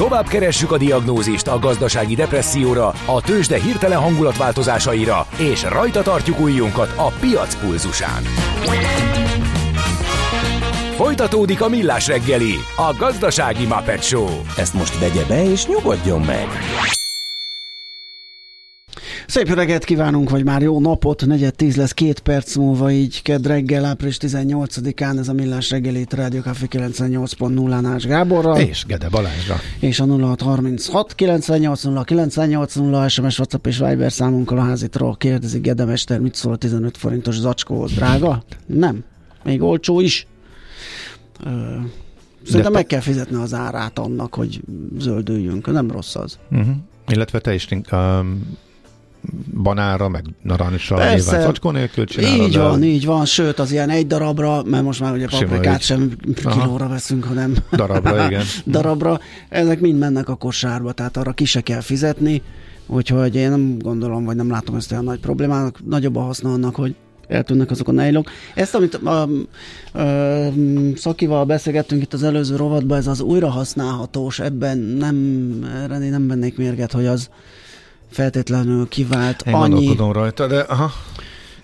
Tovább keressük a diagnózist a gazdasági depresszióra, a tőzsde hirtelen hangulatváltozásaira, és rajta tartjuk ujjunkat a piac pulzusán. Folytatódik a Millás reggeli, a gazdasági Muppet Show. Ezt most vegye be és nyugodjon meg! Szép reggelt kívánunk, vagy már jó napot, 4:10 lesz 2 perc múlva, így kedd reggel, április 18-án, ez a Millás reggelét Rádió Café 98.0-án Ács Gáborral. És Gede Balázsra. És a 0636 980 980 SMS, WhatsApp és Viber számunkkal a házitról kérdezik Gede mester, mit szól a 15 forintos zacskóhoz, drága? Nem, még olcsó is. Szerintem meg kell fizetni az árát annak, hogy zöldüljünk, nem rossz az. Uh-huh. Illetve te is banánra, meg narancsra, nyilván zacskó nélkül csinálod. Így van, sőt az ilyen egy darabra, mert most már ugye paprikát sem kilóra veszünk, hanem darabra, igen. Darabra, ezek mind mennek a kosárba, tehát arra ki se kell fizetni, úgyhogy én nem gondolom, vagy nem látom ezt olyan nagy problémának, nagyobb a haszna annak, hogy eltűnnek azok a nejlok. Ezt, amit Szakival beszélgettünk itt az előző rovatban, ez az újrahasználhatós, erre nem vennék mérget, hogy az feltétlenül kivált én annyi. Én gondolkodom rajta, de aha.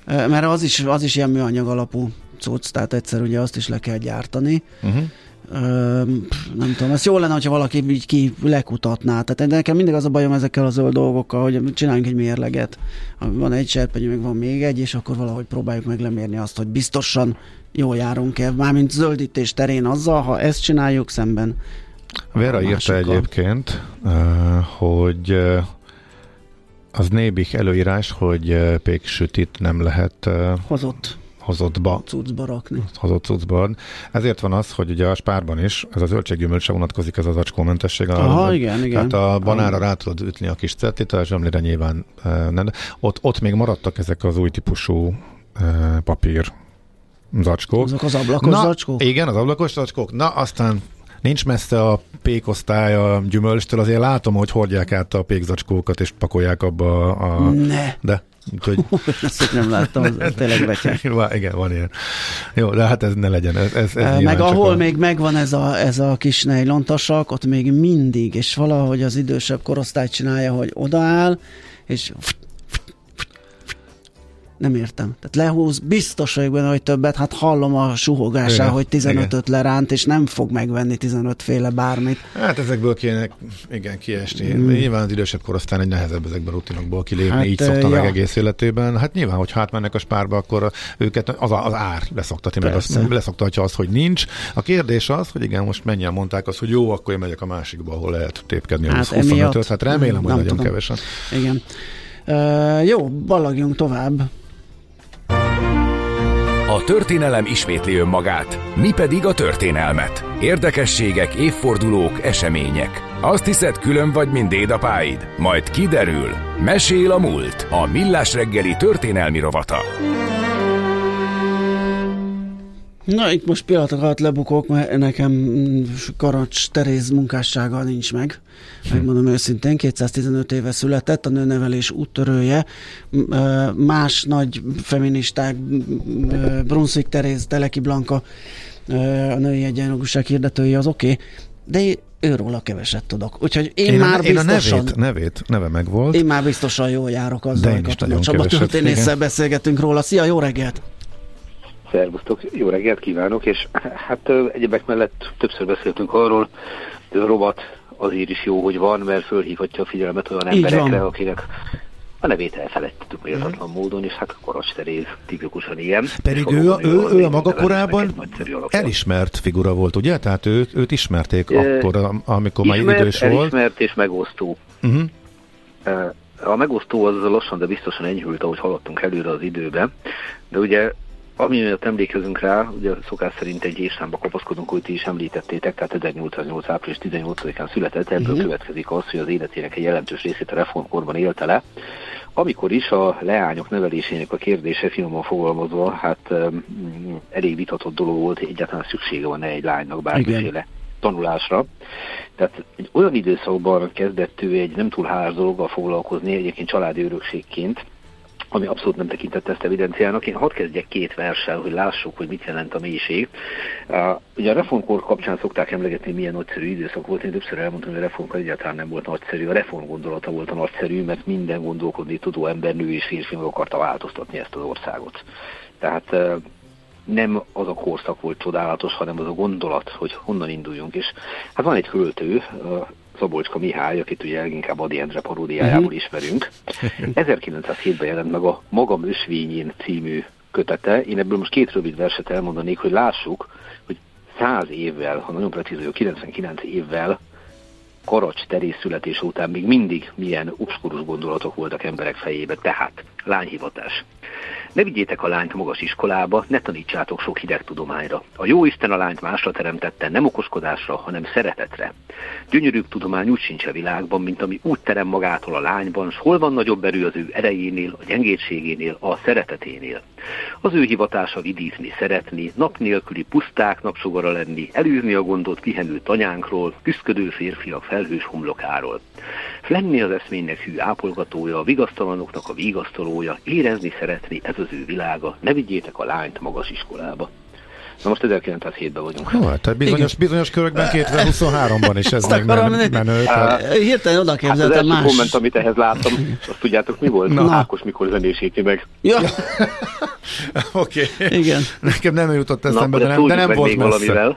Mert az is ilyen műanyag alapú cucc, tehát egyszer ugye azt is le kell gyártani. Uh-huh. Nem tudom, ez jó lenne, hogyha valaki így ki lekutatná. Tehát nekem mindig az a bajom ezekkel a zöld dolgokkal, hogy csináljunk egy mérleget. Van egy serpenyő, meg van még egy, és akkor valahogy próbáljuk meg lemérni azt, hogy biztosan jól járunk-e. Mármint zöldítés terén azzal, ha ezt csináljuk szemben. Vera írta egyébként, hogy az nébih előírás, hogy péksütit nem lehet cuccba rakni. Hozott cuccba. Ezért van az, hogy ugye a spárban is, ez a zöldséggyümölcsre vonatkozik, ez az acskómentesség. Igen. Tehát a banára rá tudod ütni a kis cetlit, a zsömlére nyilván nem. Ott még maradtak ezek az új típusú papír zacskók. Azok az ablakos zacskók? Igen, az ablakos zacskók. Na, aztán nincs messze a pékosztály a gyümölcstől, azért látom, hogy hordják át a pékzacskókat, és pakolják abba a... Ne! De, úgyhogy... Ezt nem láttam, az tényleg betyek. Igen, van ilyen. Jó, de hát ez ne legyen. Ez meg ahol még megvan ez a kis nejlontasak, ott még mindig, és valahogy az idősebb korosztály csinálja, hogy odaáll, és... Nem értem. Tehát lehúz, biztos vagyok benne, hogy többet, hát hallom a suhogását, hogy 15-öt leránt, és nem fog megvenni 15 féle bármit. Hát ezekből kéne, igen, kiesni. Nyilván az idősebb korosztán egy nehezebb ezekben a rutinokból kilépni, hát, így szokta meg egész életében. Hát nyilván, hogy mennek a spárba, akkor őket az ár leszoktatja, meg leszoktatja az, hogy nincs. A kérdés az, hogy igen, most mennyien mondták azt, hogy jó, akkor én megyek a másikba, ahol lehet tépkedni hát 25-öt. Hát remélem, hogy nagyon kevesen. Igen. Jó, ballagjunk tovább. A történelem ismétli önmagát, mi pedig a történelmet. Érdekességek, évfordulók, események. Azt hiszed, külön vagy, mint dédapáid? Majd kiderül. Mesél a múlt. A Millás reggeli történelmi rovata. Na, itt most pillanatokat lebukok, mert nekem Karacs Teréz munkássága nincs meg. Megmondom őszintén, 215 éve született, a nőnevelés úttörője. Más nagy feministák, Brunszvik Teréz, Teleki Blanka, a női egyenlőség hirdetői, az oké, de őróla keveset tudok. Úgyhogy neve megvolt. Én már biztosan jól járok azzal, hogy Katona Csaba történésszel beszélgetünk róla. Szia, jó reggelt! Szervusztok, jó reggelt kívánok, és hát egyebek mellett többször beszéltünk arról, de a rovat azért is jó, hogy van, mert fölhívhatja a figyelmet olyan emberekre, akinek a nevét elfelejtettük méltatlan módon, és hát Karacs Teréz tipikusan ilyen. Pedig ő a maga korában elismert figura volt, ugye? Tehát őt ismerték akkor, amikor már idős volt. Elismert és megosztó. A megosztó az lassan, de biztosan enyhült, ahogy haladtunk előre az időbe, de ugye amiért emlékezünk rá, ugye szokás szerint egy évszámba kapaszkodunk, hogy ti is említettétek, tehát 1808. április 18-án született, ebből következik az, hogy az életének egy jelentős részét a reformkorban élte le, amikor is a leányok nevelésének a kérdése, finoman fogalmazva, hát elég vitatott dolog volt, egyáltalán szüksége van-e egy lánynak bármiféle tanulásra. Tehát egy olyan időszakban kezdett ő egy nem túl hárs dologgal foglalkozni, egyébként családi örökségként, ami abszolút nem tekintette ezt evidenciának. Én hadd kezdjek két verssel, hogy lássuk, hogy mit jelent a mélység. Ugye a reformkor kapcsán szokták emlegetni, milyen nagyszerű időszak volt. Én többször elmondtam, hogy a reformkor egyáltalán nem volt nagyszerű. A reform gondolata volt a nagyszerű, mert minden gondolkodni tudó ember, nő és férfi meg akarta változtatni ezt az országot. Tehát nem az a korszak volt csodálatos, hanem az a gondolat, hogy honnan induljunk. És hát van egy költő, Szabolcska Mihály, akit ugye leginkább Ady Endre paródiájából ismerünk. 1907-ben jelent meg a Magam ösvényén című kötete. Én ebből most két rövid verset elmondanék, hogy lássuk, hogy 100 évvel, ha nagyon precíz vagyok, 99 évvel Karacs Teréz születése után még mindig milyen obskurus gondolatok voltak emberek fejében. Tehát lányhivatás. Ne vigyétek a lányt magas iskolába, ne tanítsátok sok hideg tudományra. A jó Isten a lányt másra teremtette, nem okoskodásra, hanem szeretetre. Gyönyörűbb tudomány úgy sincs a világban, mint ami úgy terem magától a lányban, s hol van nagyobb erő az ő erejénél, a gyengétségénél, a szereteténél. Az ő hivatása vidízni, szeretni, nap nélküli puszták napsugara lenni, elűzni a gondot pihenő tanyánkról, küszködő férfiak felhős homlokáról. Lenni az eszménynek hű ápolgatója, a vigasztalanoknak a vigasztalója, érezni, szeretni, ez az ő világa, ne vigyétek a lányt magas iskolába. Na most 1907-ben vagyunk. No, tehát bizonyos körökben 2023-ban is ez menő. Hirtelen oda képzeltem más. Az első komment, amit ehhez láttam, azt tudjátok mi volt? Na. Ákos mikor zenésíti meg. Ja. Oké. Okay. Igen. Nekem nem jutott eszembe, de nem volt messze.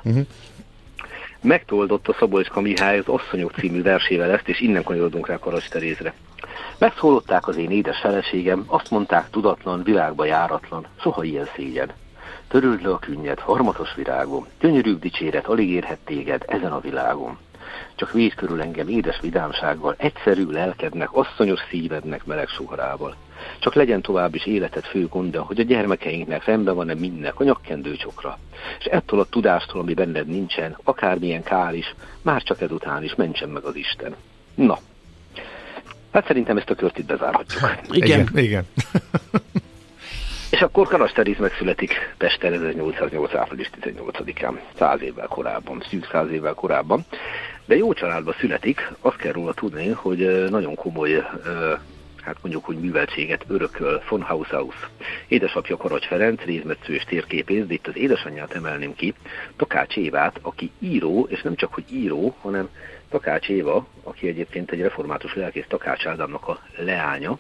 Megtoldott a Szabolcska Mihály az Asszonyok című versével ezt, és innen kanyarodunk rá Karacs Terézre. Megszólották az én édes feleségem, azt mondták, tudatlan, világba járatlan, soha ilyen szégyen. Töröld le a künnyed, harmatos virágom, gyönyörűbb dicséret alig érhet téged ezen a világon. Csak védj körül engem édes vidámsággal, egyszerű lelkednek, asszonyos szívednek meleg sugarával. Csak legyen tovább is életed fő gondja, hogy a gyermekeinknek rendben van-e mindnek a nyakkendő csokra. És ettől a tudástól, ami benned nincsen, akármilyen kár is, már csak ezután is mentsen meg az Isten. Na, hát szerintem ezt a kört itt bezárhatjuk. Igen. És akkor Karacs Teréz megszületik Pesten 1808. április 18-án, 100 évvel korábban, szűk 100 évvel korábban. De jó családba születik, azt kell róla tudni, hogy nagyon komoly, hát mondjuk, hogy műveltséget örököl von Haushaus. Édesapja Karacs Ferenc, rézmetsző és térképész, de itt az édesanyját emelném ki, Takács Évát, aki író, és nem csak, hogy író, hanem Takács Éva, aki egyébként egy református lelkész Takács Ádámnak a leánya.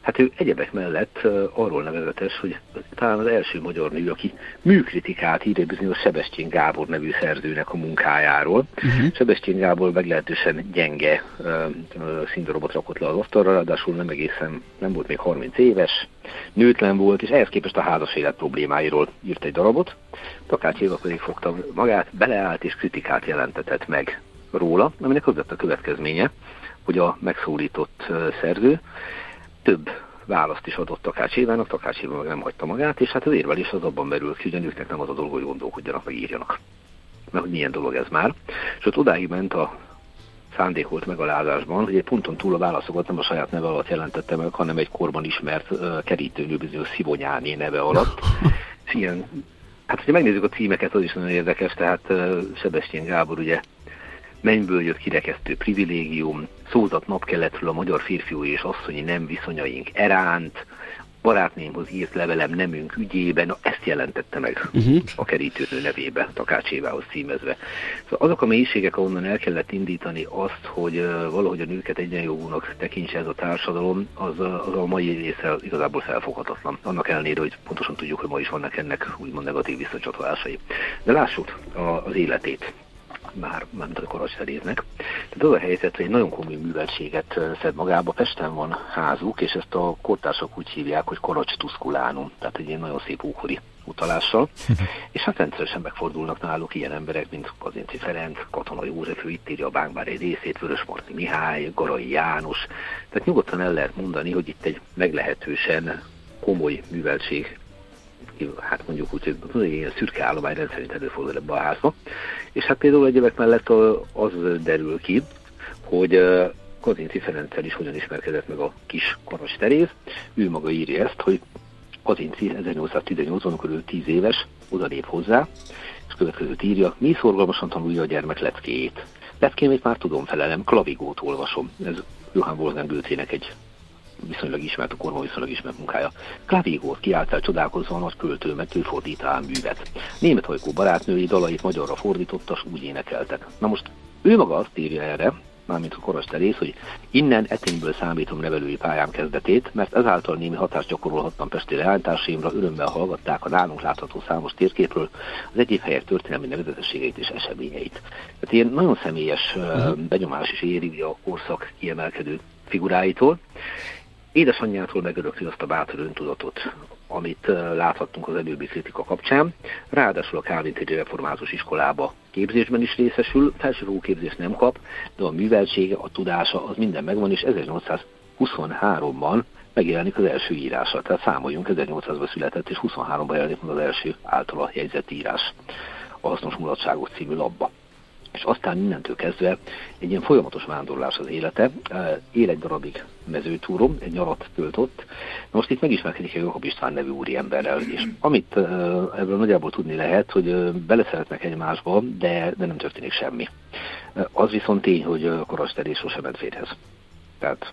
Hát ő egyebek mellett arról nevezetes, hogy talán az első magyar nő, aki műkritikát ír egy bizonyos Sebestyén Gábor nevű szerzőnek a munkájáról. Sebestyén Gábor meglehetősen gyenge színdarabot rakott le az asztalra, ráadásul nem volt még 30 éves, nőtlen volt, és ehhez képest a házas élet problémáiról írt egy darabot. Takács Éva pedig fogta magát, beleállt és kritikát jelentetett meg róla, aminek az lett a következménye, hogy a megszólított szerző több választ is adott Takács Évának, Takács Éva meg nem hagyta magát, és hát az érvelés az abban merül ki, hogy a nőknek nem az a dolog, hogy gondolkodjanak, meg írjanak. Mert hogy milyen dolog ez már. És ott odáig ment a szándékolt megalázásban, hogy egy ponton túl a válaszokat nem a saját neve alatt jelentette meg, hanem egy korban ismert kerítőnő bizonyos Szibonyáné neve alatt. És ilyen, hát hogyha megnézzük a címeket, az is nagyon érdekes, tehát Sebestyén Gábor ugye Mennyből jött kirekesztő privilégium, szózat napkeletről a magyar férfiúi és asszonyi nem viszonyaink eránt, barátnémhoz írt levelem nemünk ügyében, na ezt jelentette meg a kerítőnő nevébe, Takács Évához címezve. Szóval azok a mélységek, ahonnan el kellett indítani azt, hogy valahogy a nőket egyenjogúnak tekintse ez a társadalom, az a mai része igazából felfoghatatlan. Annak ellenére, hogy pontosan tudjuk, hogy ma is vannak ennek úgymond negatív visszacsatolásai. De lássuk az életét. Már a Karacs Teréznek. Tehát az a helyzet, hogy egy nagyon komoly műveltséget szed magába. Pesten van házuk, és ezt a kortársak úgy hívják, hogy Karacs Tusculánum, tehát egy ilyen nagyon szép ókori utalással. És hát rendszeresen megfordulnak náluk ilyen emberek, mint Kazinczy Ferenc, Katona József, ő itt írja a Bánkbár egy részét, Vörösmarty Mihály, Garai János. Tehát nyugodtan el lehet mondani, hogy itt egy meglehetősen komoly műveltség, hát mondjuk úgy, hogy ilyen szürke állomány rendszerint előfordul ebbe a házba. És hát például egyébek mellett az derül ki, hogy Kazinczy Ferenccel is hogyan ismerkedett meg a kis Karacs Teréz. Ő maga írja ezt, hogy Kazinczy 1818-ban, amikor ő 10 éves, odalép hozzá, és következőt írja, mi szorgalmasan tanulja a gyermek leckéjét. Leckémét már tudom, felelem, Klávigót olvasom. Ez Johann Wolfgang Goethének egy viszonylag ismert, a korban viszonylag ismert munkája. Klávigót kiállt csodálkozva a nagy költő, mert ő fordítá a művet. Német hajkó barátnői dalait magyarra fordította, s úgy énekeltek. Na most ő maga azt írja erre, mármint a Karacs Teréz, hogy innen Ettingből számítom nevelői pályám kezdetét, mert ezáltal némi hatást gyakorolhattam pesti leánytársaimra, örömmel hallgatták a nálunk látható számos térképről az egyéb helyek történelmi nevezetességeit és eseményeit. Tehát ilyen nagyon személyes benyomás is éri a korszak kiemelkedő figuráitól. Édesanyjától megörökli azt a bátor öntudatot, amit láthattunk az előbbi kritika kapcsán. Ráadásul a Kálvintéri református iskolába képzésben is részesül, felsőfokú képzést nem kap, de a műveltsége, a tudása, az minden megvan, és 1823-ban megjelenik az első írása. Tehát számoljunk, 1800-ban született, és 23-ban jelenik meg az első általa jegyzett írás, a Hasznos Mulatságok című labba. És aztán innentől kezdve egy ilyen folyamatos vándorlás az élete, él egy darabig mezőtúron, egy nyarat tölt ott. Na most itt megismerkedik egy Jakab István nevű úriemberrel, és amit ebből nagyjából tudni lehet, hogy beleszeretnek egymásba, de nem történik semmi. Az viszont tény, hogy Karacs Teréz sosem ment férjhez. Tehát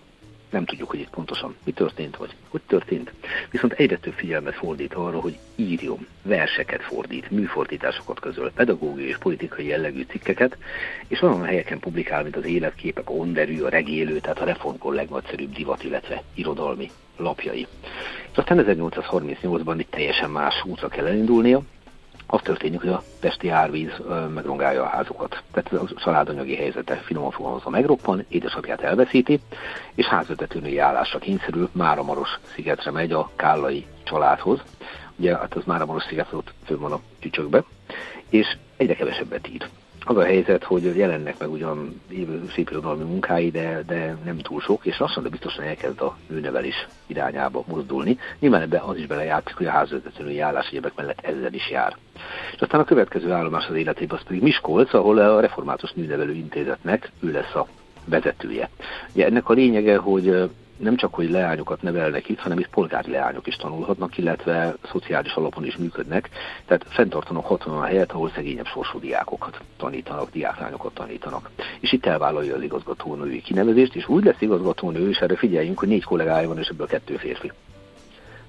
nem tudjuk, hogy itt pontosan mi történt, vagy hogy történt. Viszont egyre több figyelmet fordít arra, hogy írjon, verseket fordít, műfordításokat közöl, pedagógiai és politikai jellegű cikkeket, és olyan helyeken publikál, mint az Életképek, a Onderű, a Regélő, tehát a reformkor legnagyszerűbb divat, illetve irodalmi lapjai. És aztán 1838-ban itt teljesen más útra kell elindulnia. Az történik, hogy a pesti árvíz megrongálja a házukat. Tehát a családanyagi helyzete finoman fogalmazva megroppan, édesapját elveszíti, és házvezetőnői állásra kényszerül, Máramaros-szigetre megy a kállai családhoz. Ugye hát az Máramaros-sziget, ott fönn van a tücsökbe, és egyre kevesebbet ír. Az a helyzet, hogy jelennek meg ugyan szép irodalmi munkái, de nem túl sok, és lassan, de biztosan elkezd a nőnevelés irányába mozdulni. Nyilván ebben az is belejátszik, hogy a házvezetőnői állás egyebek mellett ezzel is jár. És aztán a következő állomás az életében az pedig Miskolc, ahol a Református Nőnevelő Intézetnek ő lesz a vezetője. Ugye ennek a lényege, hogy nem csak, hogy leányokat nevelnek itt, hanem itt polgári leányok is tanulhatnak, illetve szociális alapon is működnek, tehát fenntartanak 60 helyet, ahol szegényebb sorsú diákokat tanítanak, diáklányokat tanítanak. És itt elvállalja az igazgatónői kinevezést, és úgy lesz igazgatónő, és erre figyeljünk, hogy 4 kollégája van, és ebből 2 férfi.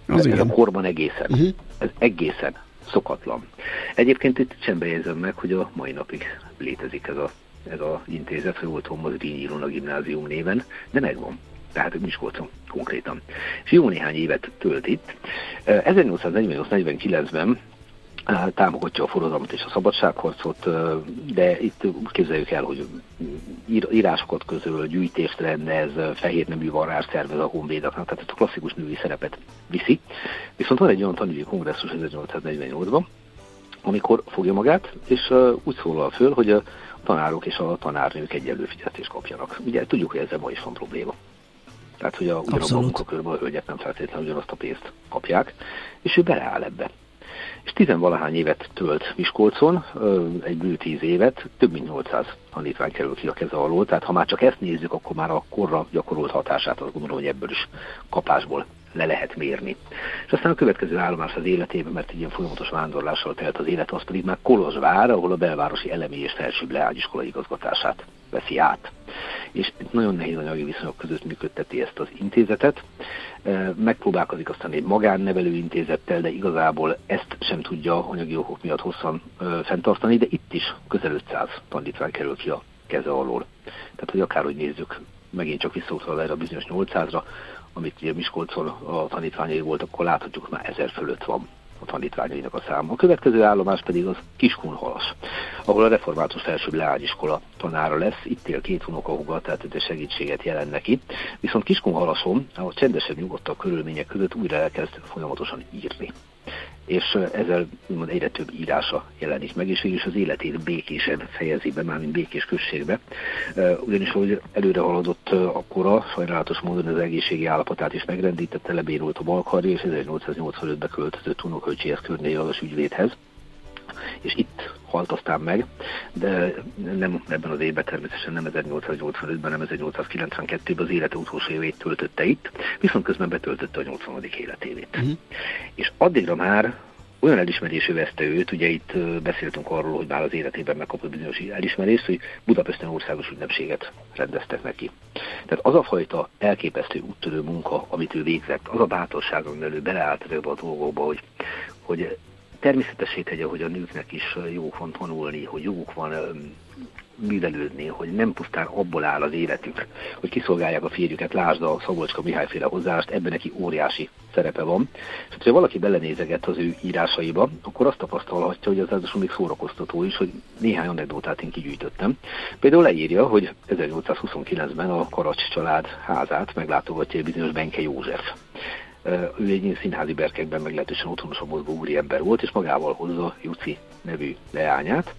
Ez a korban egészen. Ez egészen szokatlan. Egyébként itt sem bejegyzem meg, hogy a mai napig létezik ez a intézet, hogy volt Gróh Ilona gimnázium néven, de megvan. Tehát Miskolcon konkrétan. És jó néhány évet tölt itt. 1848-49-ben támogatja a forradalmat és a szabadságharcot, de itt képzeljük el, hogy írásokat közöl, gyűjtést rendez, fehér nemű varrást szervez a honvédaknak, tehát ezt a klasszikus női szerepet viszi. Viszont van egy olyan tanügyi kongresszus 1848-ban, amikor fogja magát, és úgy szólal föl, hogy a tanárok és a tanárnők egyenlő fizetést kapjanak. Ugye tudjuk, hogy ezzel ma is van probléma. Tehát, hogy ugyanabban a munkakörben a hölgyek nem feltétlenül ugyanazt a pénzt kapják, és ő beleáll ebbe. És 10-valahány évet tölt Miskolcon, egy bő 10 évet, több mint 800 tanítvány kerül ki a keze alól, tehát ha már csak ezt nézzük, akkor már a korra gyakorolt hatását azt gondolom, hogy ebből is kapásból le lehet mérni. És aztán a következő állomás az életében, mert egy ilyen folyamatos vándorlással telt az élet, az pedig már Kolozsvár, ahol a belvárosi elemi és felsőbb leányiskola igazgatását veszi át. És nagyon nehéz anyagi viszonyok között működteti ezt az intézetet. Megpróbálkozik aztán egy magánnevelő intézettel, de igazából ezt sem tudja anyagi okok miatt hosszan fenntartani, de itt is közel 500 tanítvány kerül ki a keze alól. Tehát, hogy akárhogy nézzük, megint csak visszautalva erre a bizonyos 800-ra, amit ugye Miskolcon a tanítványai volt, akkor láthatjuk, már 1000 fölött van a tanítványainak a száma. A következő állomás pedig az Kiskunhalas, ahol a református felsőbb leányiskola tanára lesz, itt él 2 unokahúga, tehát ez segítséget jelent neki, viszont Kiskunhalason, ahol csendesebb, nyugodtabb körülmények között újra elkezd folyamatosan írni. És ezzel úgymond egyre több írása jelenik meg, és végül is az életét Békésen fejezi be, mármint Békés községbe. Ugyanis, ahogy előre haladott a kora, sajnálatos módon az egészségi állapotát is megrendítette, lebérült a balkarja, és 1885-ben költözött unokahöcséhez, környéjazas ügyvédhez, és itt halt aztán meg, de nem ebben az évben, természetesen nem 1885-ben, nem 1892-ben, az élete utolsó évét töltötte itt, viszont közben betöltötte a 80. életévét. És addigra már olyan elismerés övezte őt, ugye itt beszéltünk arról, hogy már az életében megkapott bizonyos elismerést, hogy Budapesten országos ünnepséget rendeztek neki. Tehát az a fajta elképesztő úttörő munka, amit ő végzett, az a bátorság, amivel ő beleállt ebbe a dolgokba, hogy természetessé tegye, hogy a nőknek is jók van tanulni, hogy jók van művelődni, hogy nem pusztán abból áll az életük, hogy kiszolgálják a férjüket, lásd a Szabolcska Mihályféle hozzáállást, ebben neki óriási szerepe van. És ha valaki belenézeget az ő írásaiba, akkor azt tapasztalhatja, hogy az ráadásul még szórakoztató is, hogy néhány anekdótát én kigyűjtöttem. Például leírja, hogy 1829-ben a Karacs család házát meglátogatja bizonyos Benke József. Ő egy színházi berkekben meglehetősen otthonosan mozgó úriember volt, és magával hozza Juci nevű leányát,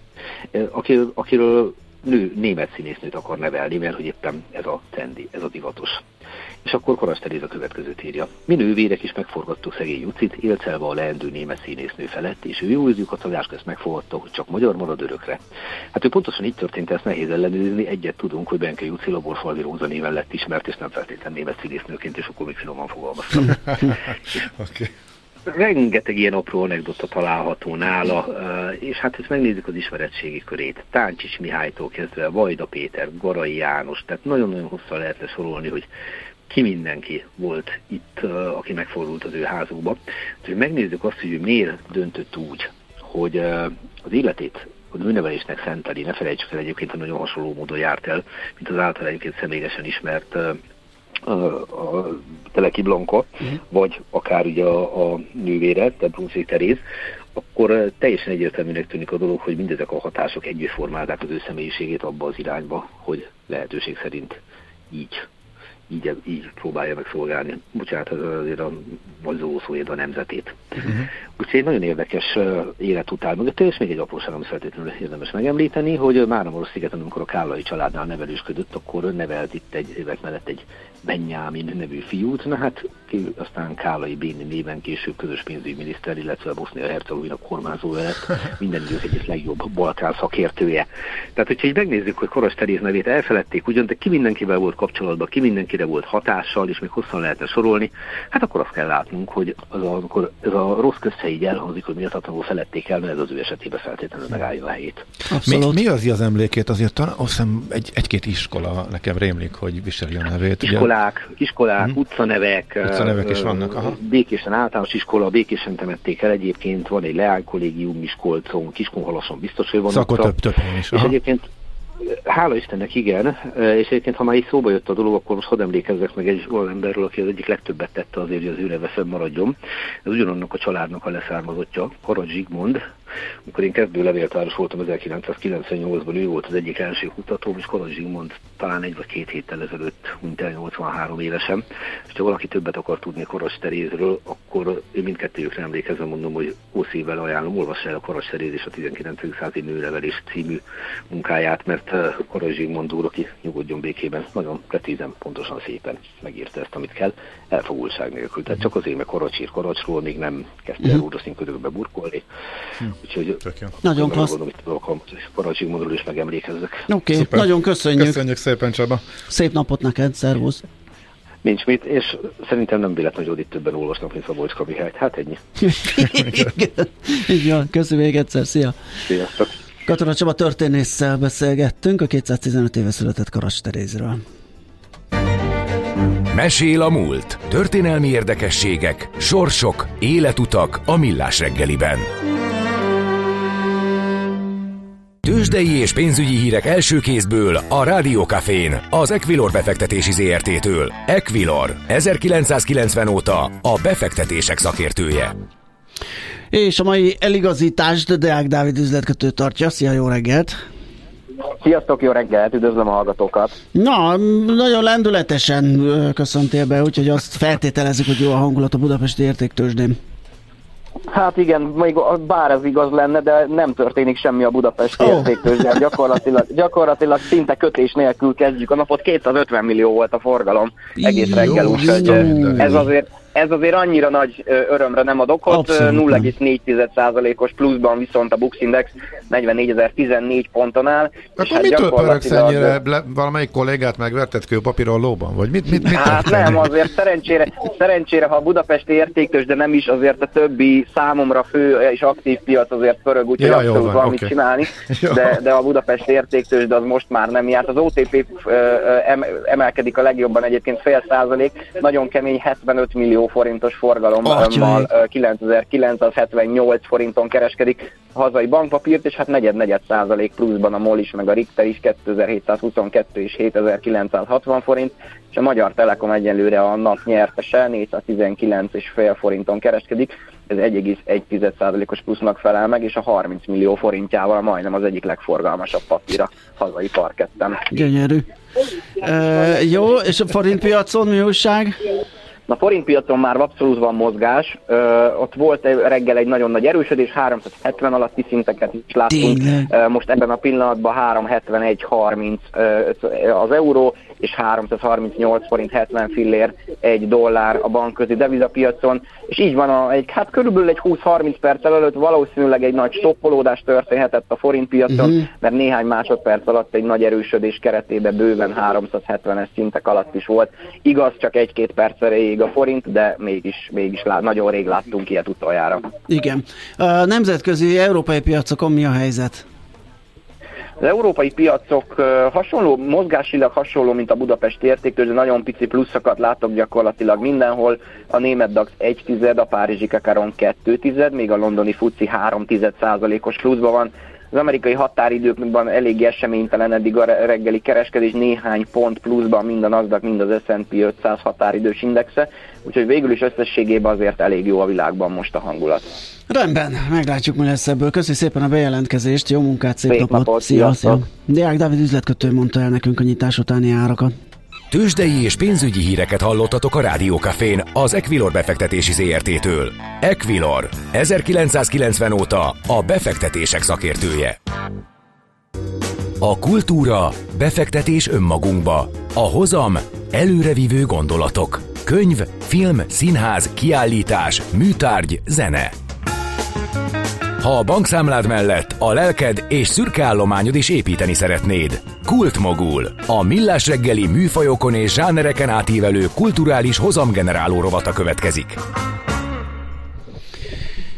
akiről német színésznőt akar nevelni, mert hogy éppen ez a trendi, ez a divatos. És akkor Karacs Teréz a következőt írja. Mi nővérek is megforgattuk szegény Jucit, élcelve a leendő német színésznő felett, és ő józjuk a szavás közt megfogadta, hogy csak magyar marad örökre. Hát ő pontosan így történt, ezt nehéz ellenőrizni, egyet tudunk, hogy Benke Juci Laborfalvi Róza néven lett ismert, és nem feltétlen német színésznőként, és akkor még finoman fogalmaztam. Okay. Rengeteg ilyen apró anekdota található nála, és hát ezt megnézzük az ismeretségi körét. Táncsics Mihálytól kezdve Vajda Péter, Garai János, tehát nagyon-nagyon hosszan lehetne sorolni, hogy ki mindenki volt itt, aki megfordult az ő házukba. Úgyhogy megnézzük azt, hogy ő miért döntött úgy, hogy az életét a nőnevelésnek szenteli, ne felejtsük el egyébként, hogy nagyon hasonló módon járt el, mint az által egyébként személyesen ismert a Teleki Blanka, vagy akár ugye a nővére, tehát Brunszvik Teréz, akkor teljesen egyértelműnek tűnik a dolog, hogy mindezek a hatások együtt formálták az ő személyiségét abba az irányba, hogy lehetőség szerint így próbálja megszolgálni. Bocsánat, ez azért a zó szóért a nemzetét. Úgyhogy nagyon érdekes élet után mögött, és még egy apróság, amit feltétlenül érdemes megemlíteni, hogy Máramaros-szigeten, amikor a Kállai családnál nevelősködött, akkor nevelt itt egy évek mellett egy Benjamin nevű fiút, na hát ki aztán Kállai Béni néven később közös pénzügyminiszter, illetve a Bosznia-Hercegovinának kormányzója lett, minden idők egyik legjobb balkán szakértője. Tehát, hogyha így megnézzük, hogy Karacs Teréz nevét elfeledték ugyan, de ki mindenkivel volt kapcsolatban, ki mindenkire volt hatással, és még hosszan lehetne sorolni, hát akkor azt kell látnunk, hogy amikor ez a rossz közhely így elhangzik, hogy miattatlanul feledték el, mert ez az ő esetében feltétlenül megállja a helyét. Mi az az emlékét? Azért azt hiszem egy-két iskola nekem rémlik, hogy viseli a nevét. Iskolák, utcanevek. Utcanevek is vannak, aha. Békésen általános iskola, Békésen temették el egyébként, van egy leánykollégium Miskolcon, Kiskunhalason biztos, hogy van ott. Több, is. És egyébként, hála Istennek, igen, és egyébként, ha már így szóba jött a dolog, akkor most hadd emlékezzek meg egy olyan emberről, aki az egyik legtöbbet tette azért, hogy az ő neve fennmaradjon. Ez ugyanannak a családnak a leszármazottja, Karacs Zsigmond. Amikor én kezdőlevéltáros voltam 1998-ban, ő volt az egyik első kutatóm, és Karacs Zsigmond talán egy vagy két héttel ezelőtt hunyt el 83 évesen. És ha valaki többet akar tudni Karacs Terézről, akkor én mindkettőjükre emlékezve mondom, hogy jó szívvel ajánlom, olvass el a Karacs Teréz és a 19. századi nőnevelés című munkáját, mert Karacs Zsigmond úr, aki nyugodjon békében, nagyon precízen, pontosan szépen megírta ezt, amit kell, elfogultság nélkül. Tehát csak azért, mert Karacs ír Karacsról, még nem kezdte el rózsaszín ködökbe burkolni. Úgyhogy nagyon klassz. Karacs Zsigmondról is megemlékezzek. Oké, nagyon köszönjük. Köszönjük szépen, Csaba. Szép napot neked, szervusz. Nincs mit, és szerintem nem véletlen, hogy itt többen olvasnak, mint Szabolcska Mihályt. Hát ennyi. Így van, köszi még egyszer, szia. Sziasztok. Katona Csaba történésszel beszélgettünk a 215 éve született Karacs Terézről. Mesél a múlt. Történelmi érdekességek, sorsok, életutak a Millás reggeliben. Tőzsdei és pénzügyi hírek első kézből a Rádió Cafén, az Equilor befektetési ZRT-től. Equilor, 1990 óta a befektetések szakértője. És a mai eligazítást Deák Dávid üzletkötő tartja. Szia, jó reggelt! Sziasztok, jó reggelt! Üdvözlöm a hallgatókat! Na, nagyon lendületesen köszöntél be, úgyhogy azt feltételezzük, hogy jó a hangulat a Budapesti Értéktőzsdén. Hát igen, még bár ez igaz lenne, de nem történik semmi a Budapesti Értéktőzsdén. Gyakorlatilag szinte kötés nélkül kezdjük a napot. 250 millió volt a forgalom egész reggel, úgyhogy ez azért... Ez azért annyira nagy örömre nem ad okot, 0,4%-os pluszban viszont a Bux Index 44.014 ponton áll. Akkor hát mitől pöröksz ennyire? Valamelyik kollégát megverted kőpapíron lóban? Vagy mit hát nem, azért szerencsére, ha a Budapesti Értéktőzsde nem is, azért a többi számomra fő és aktív piac azért pörög, úgyhogy abszolút van mit csinálni, de a Budapesti Értéktőzsde az most már nem járt. Az OTP emelkedik a legjobban egyébként 0,5%, nagyon kemény 75 millió forintos forgalommal 9978 forinton kereskedik a hazai bankpapírt, és hát 4,4% pluszban a MOL is, meg a Richter is 2722 és 7960 forint, és a Magyar Telekom egyenlőre a nap nyertese 419,5 forinton kereskedik, ez 1,1%-os plusznak felel meg, és a 30 millió forintjával majdnem az egyik legforgalmasabb papír a hazai parketten. Gyönyörű. Jó, és a forintpiacon mi újság? A forintpiacon már abszolút van mozgás, ott volt reggel egy nagyon nagy erősödés, 370 alatti szinteket is láttunk. Most ebben a pillanatban 371,30 az euró, és 338 forint 70 fillér egy dollár a bankközi devizapiacon, és így van, hát körülbelül egy 20-30 perc előtt valószínűleg egy nagy stoppolódás történhetett a forintpiacon, mert néhány másodperc alatt egy nagy erősödés keretében bőven 370-es szintek alatt is volt. Igaz, csak 1-2 perc erejéig a forint, de mégis nagyon rég láttunk ilyet utoljára. Igen. A nemzetközi európai piacokon mi a helyzet? Az európai piacok mozgásilag hasonló, mint a Budapesti Értéktőzsde, nagyon pici pluszokat látok gyakorlatilag mindenhol. A német DAX 1,1, a párizsi Kakaron 2,1, még a londoni FTSE 3,1%-os pluszban van. Az amerikai határidőkben eléggé eseménytelen eddig a reggeli kereskedés, néhány pont pluszban mind a Nasdaq, mind az S&P 500 határidős indexe, úgyhogy végül is összességében azért elég jó a világban most a hangulat. Rendben, meglátjuk, mi lesz ebből. Köszi szépen a bejelentkezést, jó munkát, szép napot. Sziasztok! Deák Dávid üzletkötő mondta el nekünk a nyitás utáni árakat. Tőzsdei és pénzügyi híreket hallottatok a Rádió Cafén az Equilor befektetési ZRT-től. Equilor, 1990 óta a befektetések szakértője. A kultúra, befektetés önmagunkba. A hozam, előrevívő gondolatok. Könyv, film, színház, kiállítás, műtárgy, zene. Ha a bankszámlád mellett a lelked és szürke állományod is építeni szeretnéd. Kultmogul, a millás reggeli műfajokon és zsánereken átívelő kulturális hozamgeneráló rovata következik.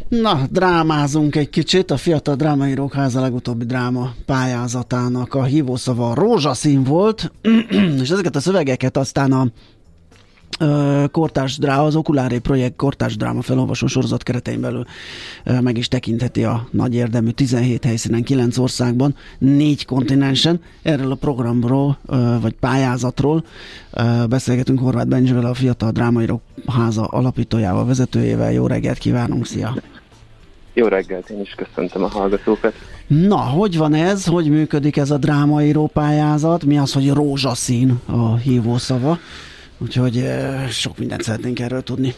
Na, drámázunk egy kicsit. A Fiatal Drámaírók Háza legutóbbi dráma pályázatának a hívószava rózsaszín volt, és ezeket a szövegeket aztán a Kortárs dráma, az Okulári projekt Kortárs dráma felolvasó sorozat keretein belül meg is tekintheti a nagy érdemű 17 helyszínen, 9 országban, 4 kontinensen. Erről a programról, vagy pályázatról beszélgetünk Horváth Benjivel, a Fiatal Drámaírók Háza alapítójával, vezetőjével. Jó reggelt kívánunk, szia! Jó reggelt, én is köszöntöm a hallgatókat. Na, hogy van ez? Hogy működik ez a drámaíró pályázat? Mi az, hogy rózsaszín a hívószava? Úgyhogy sok mindent szeretnénk erről tudni.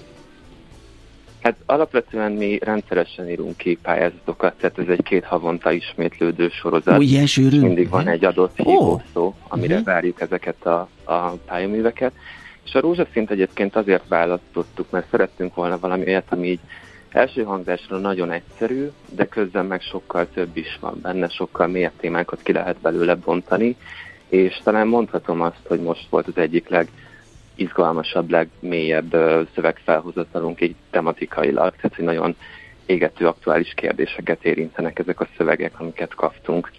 Hát alapvetően mi rendszeresen írunk ki pályázatokat, tehát ez egy 2 havonta ismétlődő sorozat. Ilyen sűrű. Mindig van egy adott hívószó, amire várjuk ezeket a pályaműveket. És a rózsaszínt egyébként azért választottuk, mert szerettünk volna valami olyat, ami így első hangzásra nagyon egyszerű, de közben meg sokkal több is van benne, sokkal mélyebb témákat ki lehet belőle bontani, és talán mondhatom azt, hogy most volt az egyik legizgalmasabb, legmélyebb szövegfelhozatalunk így tematikailag, tehát hogy nagyon égető, aktuális kérdéseket érintenek ezek a szövegek, amiket kaptunk.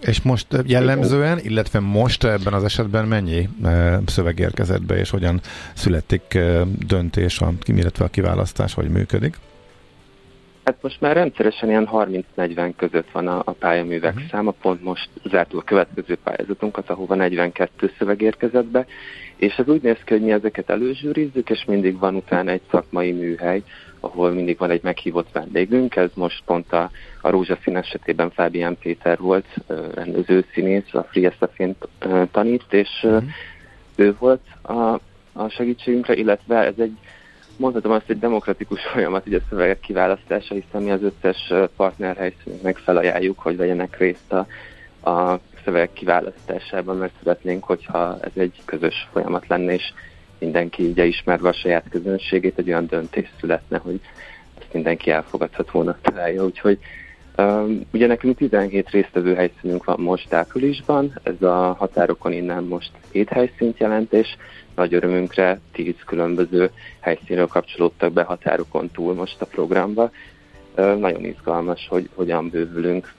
És most jellemzően, illetve most ebben az esetben mennyi szöveg érkezett be, és hogyan születik döntés, illetve a kiválasztás, hogy működik? Hát most már rendszeresen ilyen 30-40 között van a pályaművek száma, pont most zártuk a következő pályázatunkat, ahova 42 szöveg érkezett be, és ez úgy néz ki, hogy mi ezeket előzsűrizzük, és mindig van utána egy szakmai műhely, ahol mindig van egy meghívott vendégünk, ez most pont a rózsaszín esetében Fábián Péter volt, rendező színész, a Friesztafén tanít, és ő volt a segítségünkre, illetve ez egy, mondhatom azt, egy demokratikus folyamat, ugye a szövegek kiválasztása, hiszen mi az összes partnerhelyszínünknek felajánljuk, hogy vegyenek részt a szövegek kiválasztásában, mert szeretnénk, hogyha ez egy közös folyamat lenne, és mindenki így ismerve a saját közönségét, egy olyan döntés születne, hogy ezt mindenki elfogadhat volna találja. Úgyhogy ugye nekünk 17 résztvevő helyszínünk van most áprilisban, ez a határokon innen most 7 helyszínt jelent, és nagy örömünkre 10 különböző helyszínről kapcsolódtak be határokon túl most a programba. Nagyon izgalmas, hogy hogyan bővülünk.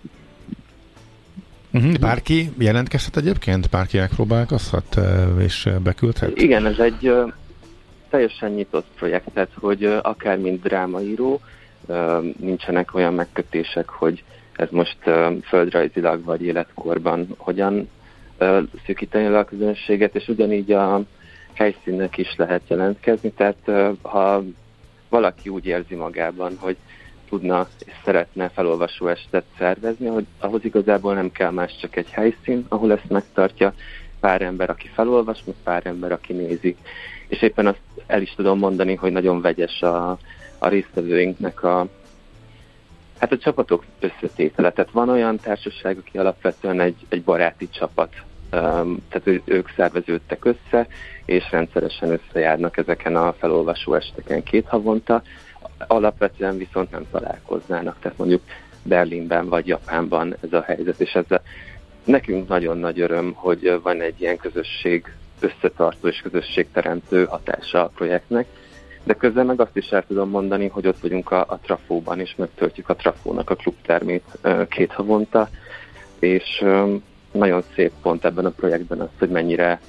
Bárki jelentkezhet egyébként? Bárki elpróbálkozhat és beküldhet? Igen, ez egy teljesen nyitott projekt, tehát hogy akár mint drámaíró, nincsenek olyan megkötések, hogy ez most földrajzilag vagy életkorban hogyan szűkíteni a közönséget, és ugyanígy a helyszínnek is lehet jelentkezni, tehát ha valaki úgy érzi magában, hogy tudna és szeretne felolvasó estet szervezni, hogy ahhoz igazából nem kell más, csak egy helyszín, ahol ezt megtartja pár ember, aki felolvas, meg pár ember, aki nézi. És éppen azt el is tudom mondani, hogy nagyon vegyes a résztvevőinknek a csapatok összetétele. Tehát van olyan társaság, aki alapvetően egy baráti csapat, tehát ők szerveződtek össze, és rendszeresen összejárnak ezeken a felolvasó esteken 2 havonta, alapvetően viszont nem találkoznának, tehát mondjuk Berlinben vagy Japánban ez a helyzet, és ez nekünk nagyon nagy öröm, hogy van egy ilyen közösség összetartó és közösségteremtő hatása a projektnek, de közben meg azt is el tudom mondani, hogy ott vagyunk a Trafóban, és megtöltjük a Trafónak a klubtermét 2 havonta, és nagyon szép pont ebben a projektben az, hogy mennyire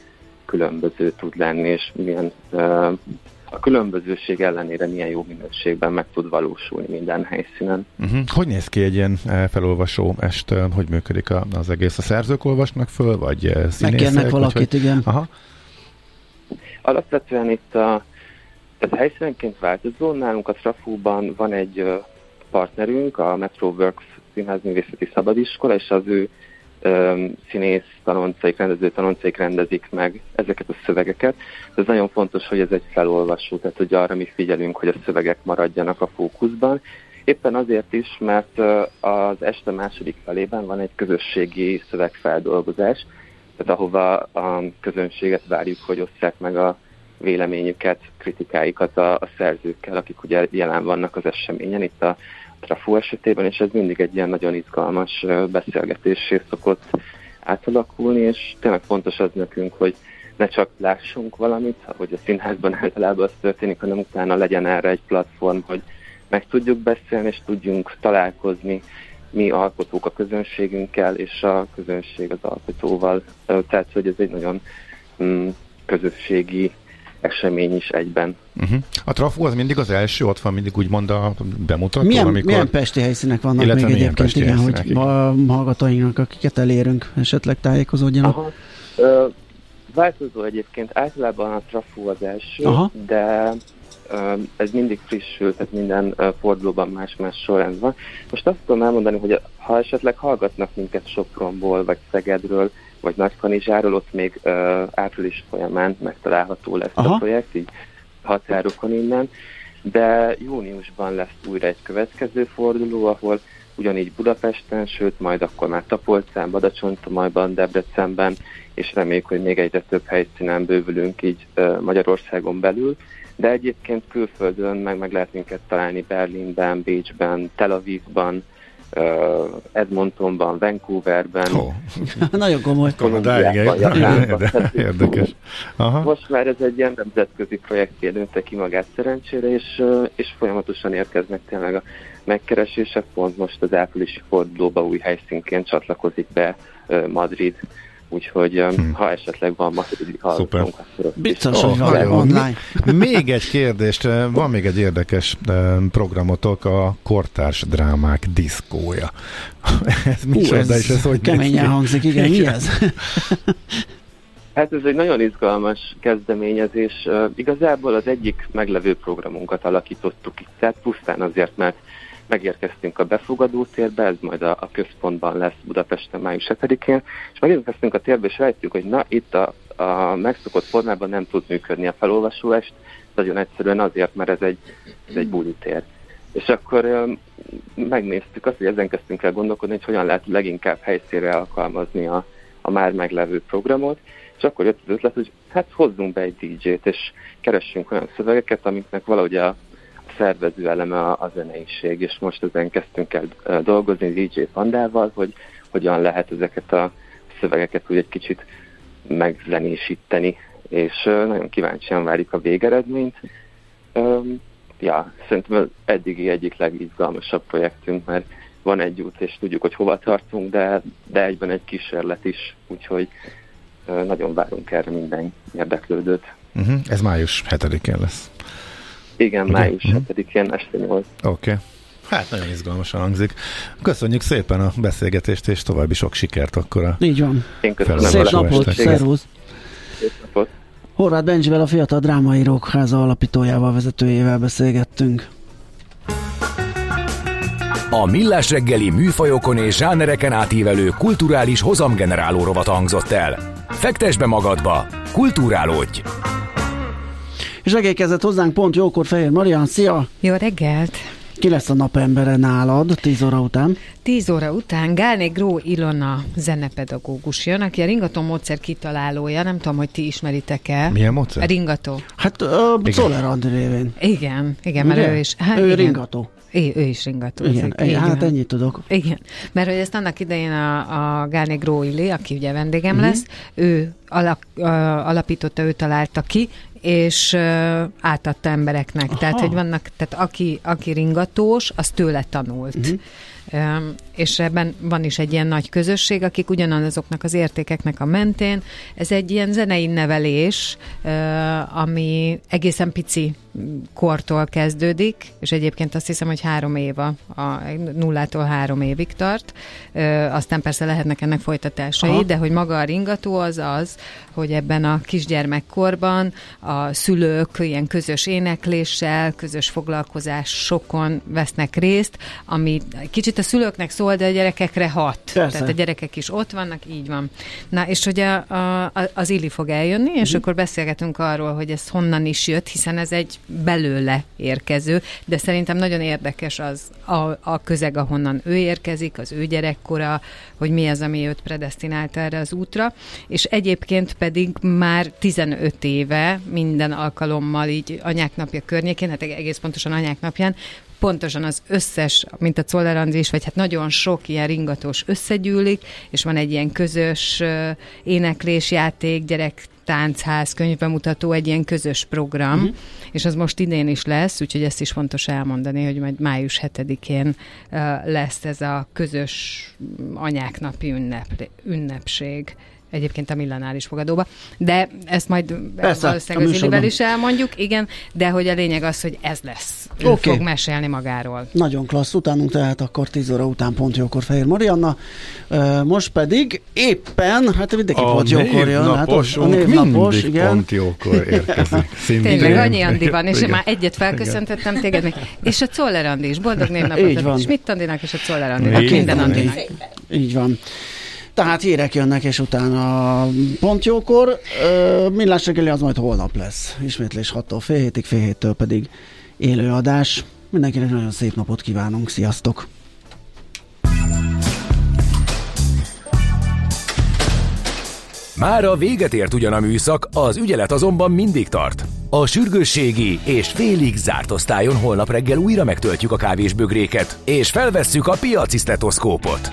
különböző tud lenni, és milyen a különbözőség ellenére milyen jó minőségben meg tud valósulni minden helyszínen. Hogy néz ki egy ilyen felolvasó est? Hogy működik az egész? A szerzők olvasnak föl, vagy színészek? Megkérnek valakit, igen. Aha. Alapvetően itt ez helyszínenként változó. Nálunk a Trafóban van egy partnerünk, a Metroworks Színházművészeti Szabadiskola, és az ő színész tanoncaik, rendező tanoncaik rendezik meg ezeket a szövegeket. Ez nagyon fontos, hogy ez egy felolvasó, tehát hogy arra mi figyelünk, hogy a szövegek maradjanak a fókuszban. Éppen azért is, mert az este második felében van egy közösségi szövegfeldolgozás, tehát ahova a közönséget várjuk, hogy osszák meg a véleményüket, kritikáikat a szerzőkkel, akik ugye jelen vannak az eseményen, itt a Trafó esetében, és ez mindig egy ilyen nagyon izgalmas beszélgetésé szokott átalakulni, és tényleg fontos az nekünk, hogy ne csak lássunk valamit, ahogy a színházban általában az történik, hanem utána legyen erre egy platform, hogy meg tudjuk beszélni, és tudjunk találkozni mi alkotók a közönségünkkel, és a közönség az alkotóval. Tehát, hogy ez egy nagyon közösségi esemény is egyben. A Trafó az mindig az első, ott van mindig úgymond a bemutató, milyen pesti helyszínek vannak még egyébként, igen, hogy a hallgatóinknak, akiket elérünk, esetleg tájékozódjanak? Aha. Változó egyébként, általában a Trafó az első, aha, de ez mindig frissül, tehát minden fordulóban más-más sorrend van. Most azt tudom elmondani, hogy ha esetleg hallgatnak minket Sopronból, vagy Szegedről, vagy Nagykanizsáról, ott még április folyamán megtalálható lesz, aha, a projekt, így határokon innen, de júniusban lesz újra egy következő forduló, ahol ugyanígy Budapesten, sőt majd akkor már Tapolcán, Badacsonytomajban, Debrecenben, és reméljük, hogy még egyre több helyszínen bővülünk így Magyarországon belül, de egyébként külföldön meg lehet minket találni Berlinben, Bécsben, Tel Avivban, Edmontonban, Vancouverben. Oh. Nagyon komoly. Érdekes. Aha. Most már ez egy ilyen nemzetközi projekt nőtte ki magát szerencsére, és folyamatosan érkeznek tényleg a megkeresések. Pont most az áprilisi fordulóba új helyszínként csatlakozik be Madrid. Úgyhogy ha esetleg van madridi hallgatónk, akkor biztos, hogy van online. Még egy kérdést, van még egy érdekes programotok, a kortárs drámák diszkója. Ez micsoda, és ez hogy keményen hangzik, igen, mi ez? Hát ez egy nagyon izgalmas kezdeményezés. Igazából az egyik meglevő programunkat alakítottuk itt, tehát pusztán azért, mert megérkeztünk a befogadótérbe, ez majd a központban lesz Budapesten május 7-én, és megérkeztünk a térbe, és rájöttük, hogy na, itt a megszokott formában nem tud működni a felolvasóest, nagyon egyszerűen azért, mert ez egy bulitér. És akkor megnéztük azt, hogy ezen kezdtünk el gondolkodni, hogy hogyan lehet leginkább helyszínre alkalmazni a már meglevő programot, és akkor jött az ötlet, hogy hát hozzunk be egy DJ-t, és keressünk olyan szövegeket, amiknek valahogy a szervező eleme a zeneiség, és most ezen kezdtünk el dolgozni DJ Pandával, hogy hogyan lehet ezeket a szövegeket úgy egy kicsit megzenésíteni, és nagyon kíváncsian várjuk a végeredményt. Ja, szerintem az eddigi egyik legizgalmasabb projektünk, mert van egy út, és tudjuk, hogy hova tartunk, de egyben egy kísérlet is, úgyhogy nagyon várunk erre minden érdeklődőt. Uh-huh. Ez május 7-én lesz. Igen, ugye? Május 7-én este 8. Oké. Hát nagyon izgalmasan hangzik. Köszönjük szépen a beszélgetést, és további sok sikert akkor a... Így van. Én köszönöm. Szép napot, szervusz. Szép napot. Horváth Benjivel, a Fiatal Drámaírók Háza alapítójával, vezetőjével beszélgettünk. A Millás reggeli műfajokon és zsánereken átívelő kulturális hozamgeneráló rovat hangzott el. Fektesd be magadba, kulturálódj! És reggelkezett hozzánk pont jókor Fehér Marianna, szia! Jó reggelt! Ki lesz a napembere nálad 10 óra után? 10 óra után Gálné Gróh Ilona zenepedagógus jön, aki a Ringató módszer kitalálója, nem tudom, hogy ti ismeritek-e. Milyen módszer? Ringató. Hát Zoller Andi révén. Igen, mert ő is. Hát, ő Ringató. Ő is Ringató. Igen, hát ennyit tudok. Igen, mert hogy ezt annak idején a Gálné Gróh Ili, aki ugye vendégem lesz, ő alapította, ő találta ki, és átadta embereknek. Aha. Tehát, hogy vannak, tehát aki ringatós, az tőle tanult. És ebben van is egy ilyen nagy közösség, akik ugyanazoknak az értékeknek a mentén. Ez egy ilyen zenei nevelés, ami egészen pici kortól kezdődik, és egyébként azt hiszem, hogy 3 éva, 0-3 évig tart. Aztán persze lehetnek ennek folytatásai, de hogy maga a ringató az, hogy ebben a kisgyermekkorban a szülők ilyen közös énekléssel, közös foglalkozásokon vesznek részt, ami kicsit a szülőknek szól, de a gyerekekre hat. Persze. Tehát a gyerekek is ott vannak, így van. Na, és hogy az Ili fog eljönni, és akkor beszélgetünk arról, hogy ez honnan is jött, hiszen ez egy belőle érkező, de szerintem nagyon érdekes az a közeg, ahonnan ő érkezik, az ő gyerekkora, hogy mi az, ami őt predesztinálta erre az útra, és egyébként pedig már 15 éve minden alkalommal így Anyák napja környékén, hát egész pontosan Anyák napján, pontosan az összes, mint a Zoller Andi is, vagy hát nagyon sok ilyen ringatós összegyűlik, és van egy ilyen közös éneklésjáték, gyerek táncház, könyvbemutató, egy ilyen közös program, és az most idén is lesz, úgyhogy ezt is fontos elmondani, hogy majd május 7-én lesz ez a közös anyáknapi ünnepség. Egyébként a millenáris fogadóba, de ezt majd valószínűleg az Ilivel is elmondjuk, igen, de hogy a lényeg az, hogy ez lesz. Ő fog mesélni magáról. Nagyon klassz, utánunk tehát akkor 10 óra után pont jókor Fehér Marianna. Most pedig éppen, hát mindenképp volt jókor jön. A névnapos mindig pont jókor érkezik. Tényleg, annyi Andi van, és már egyet felköszöntöttem téged még. És a Zoller Andi is, boldog névnapot. Schmidt Andinak és a Zoller Andinak, minden Andinak. Így van. Tehát hírek jönnek, és utána pont jókor. Millás reggeli az majd holnap lesz. Ismétlés 6-tól fél hétig, fél héttől pedig élőadás. Mindenkinek nagyon szép napot kívánunk. Sziasztok! Már a véget ért ugyan a műszak, az ügyelet azonban mindig tart. A sürgősségi és félig zárt osztályon holnap reggel újra megtöltjük a kávésbögréket, és felvesszük a piaci sztetoszkópot.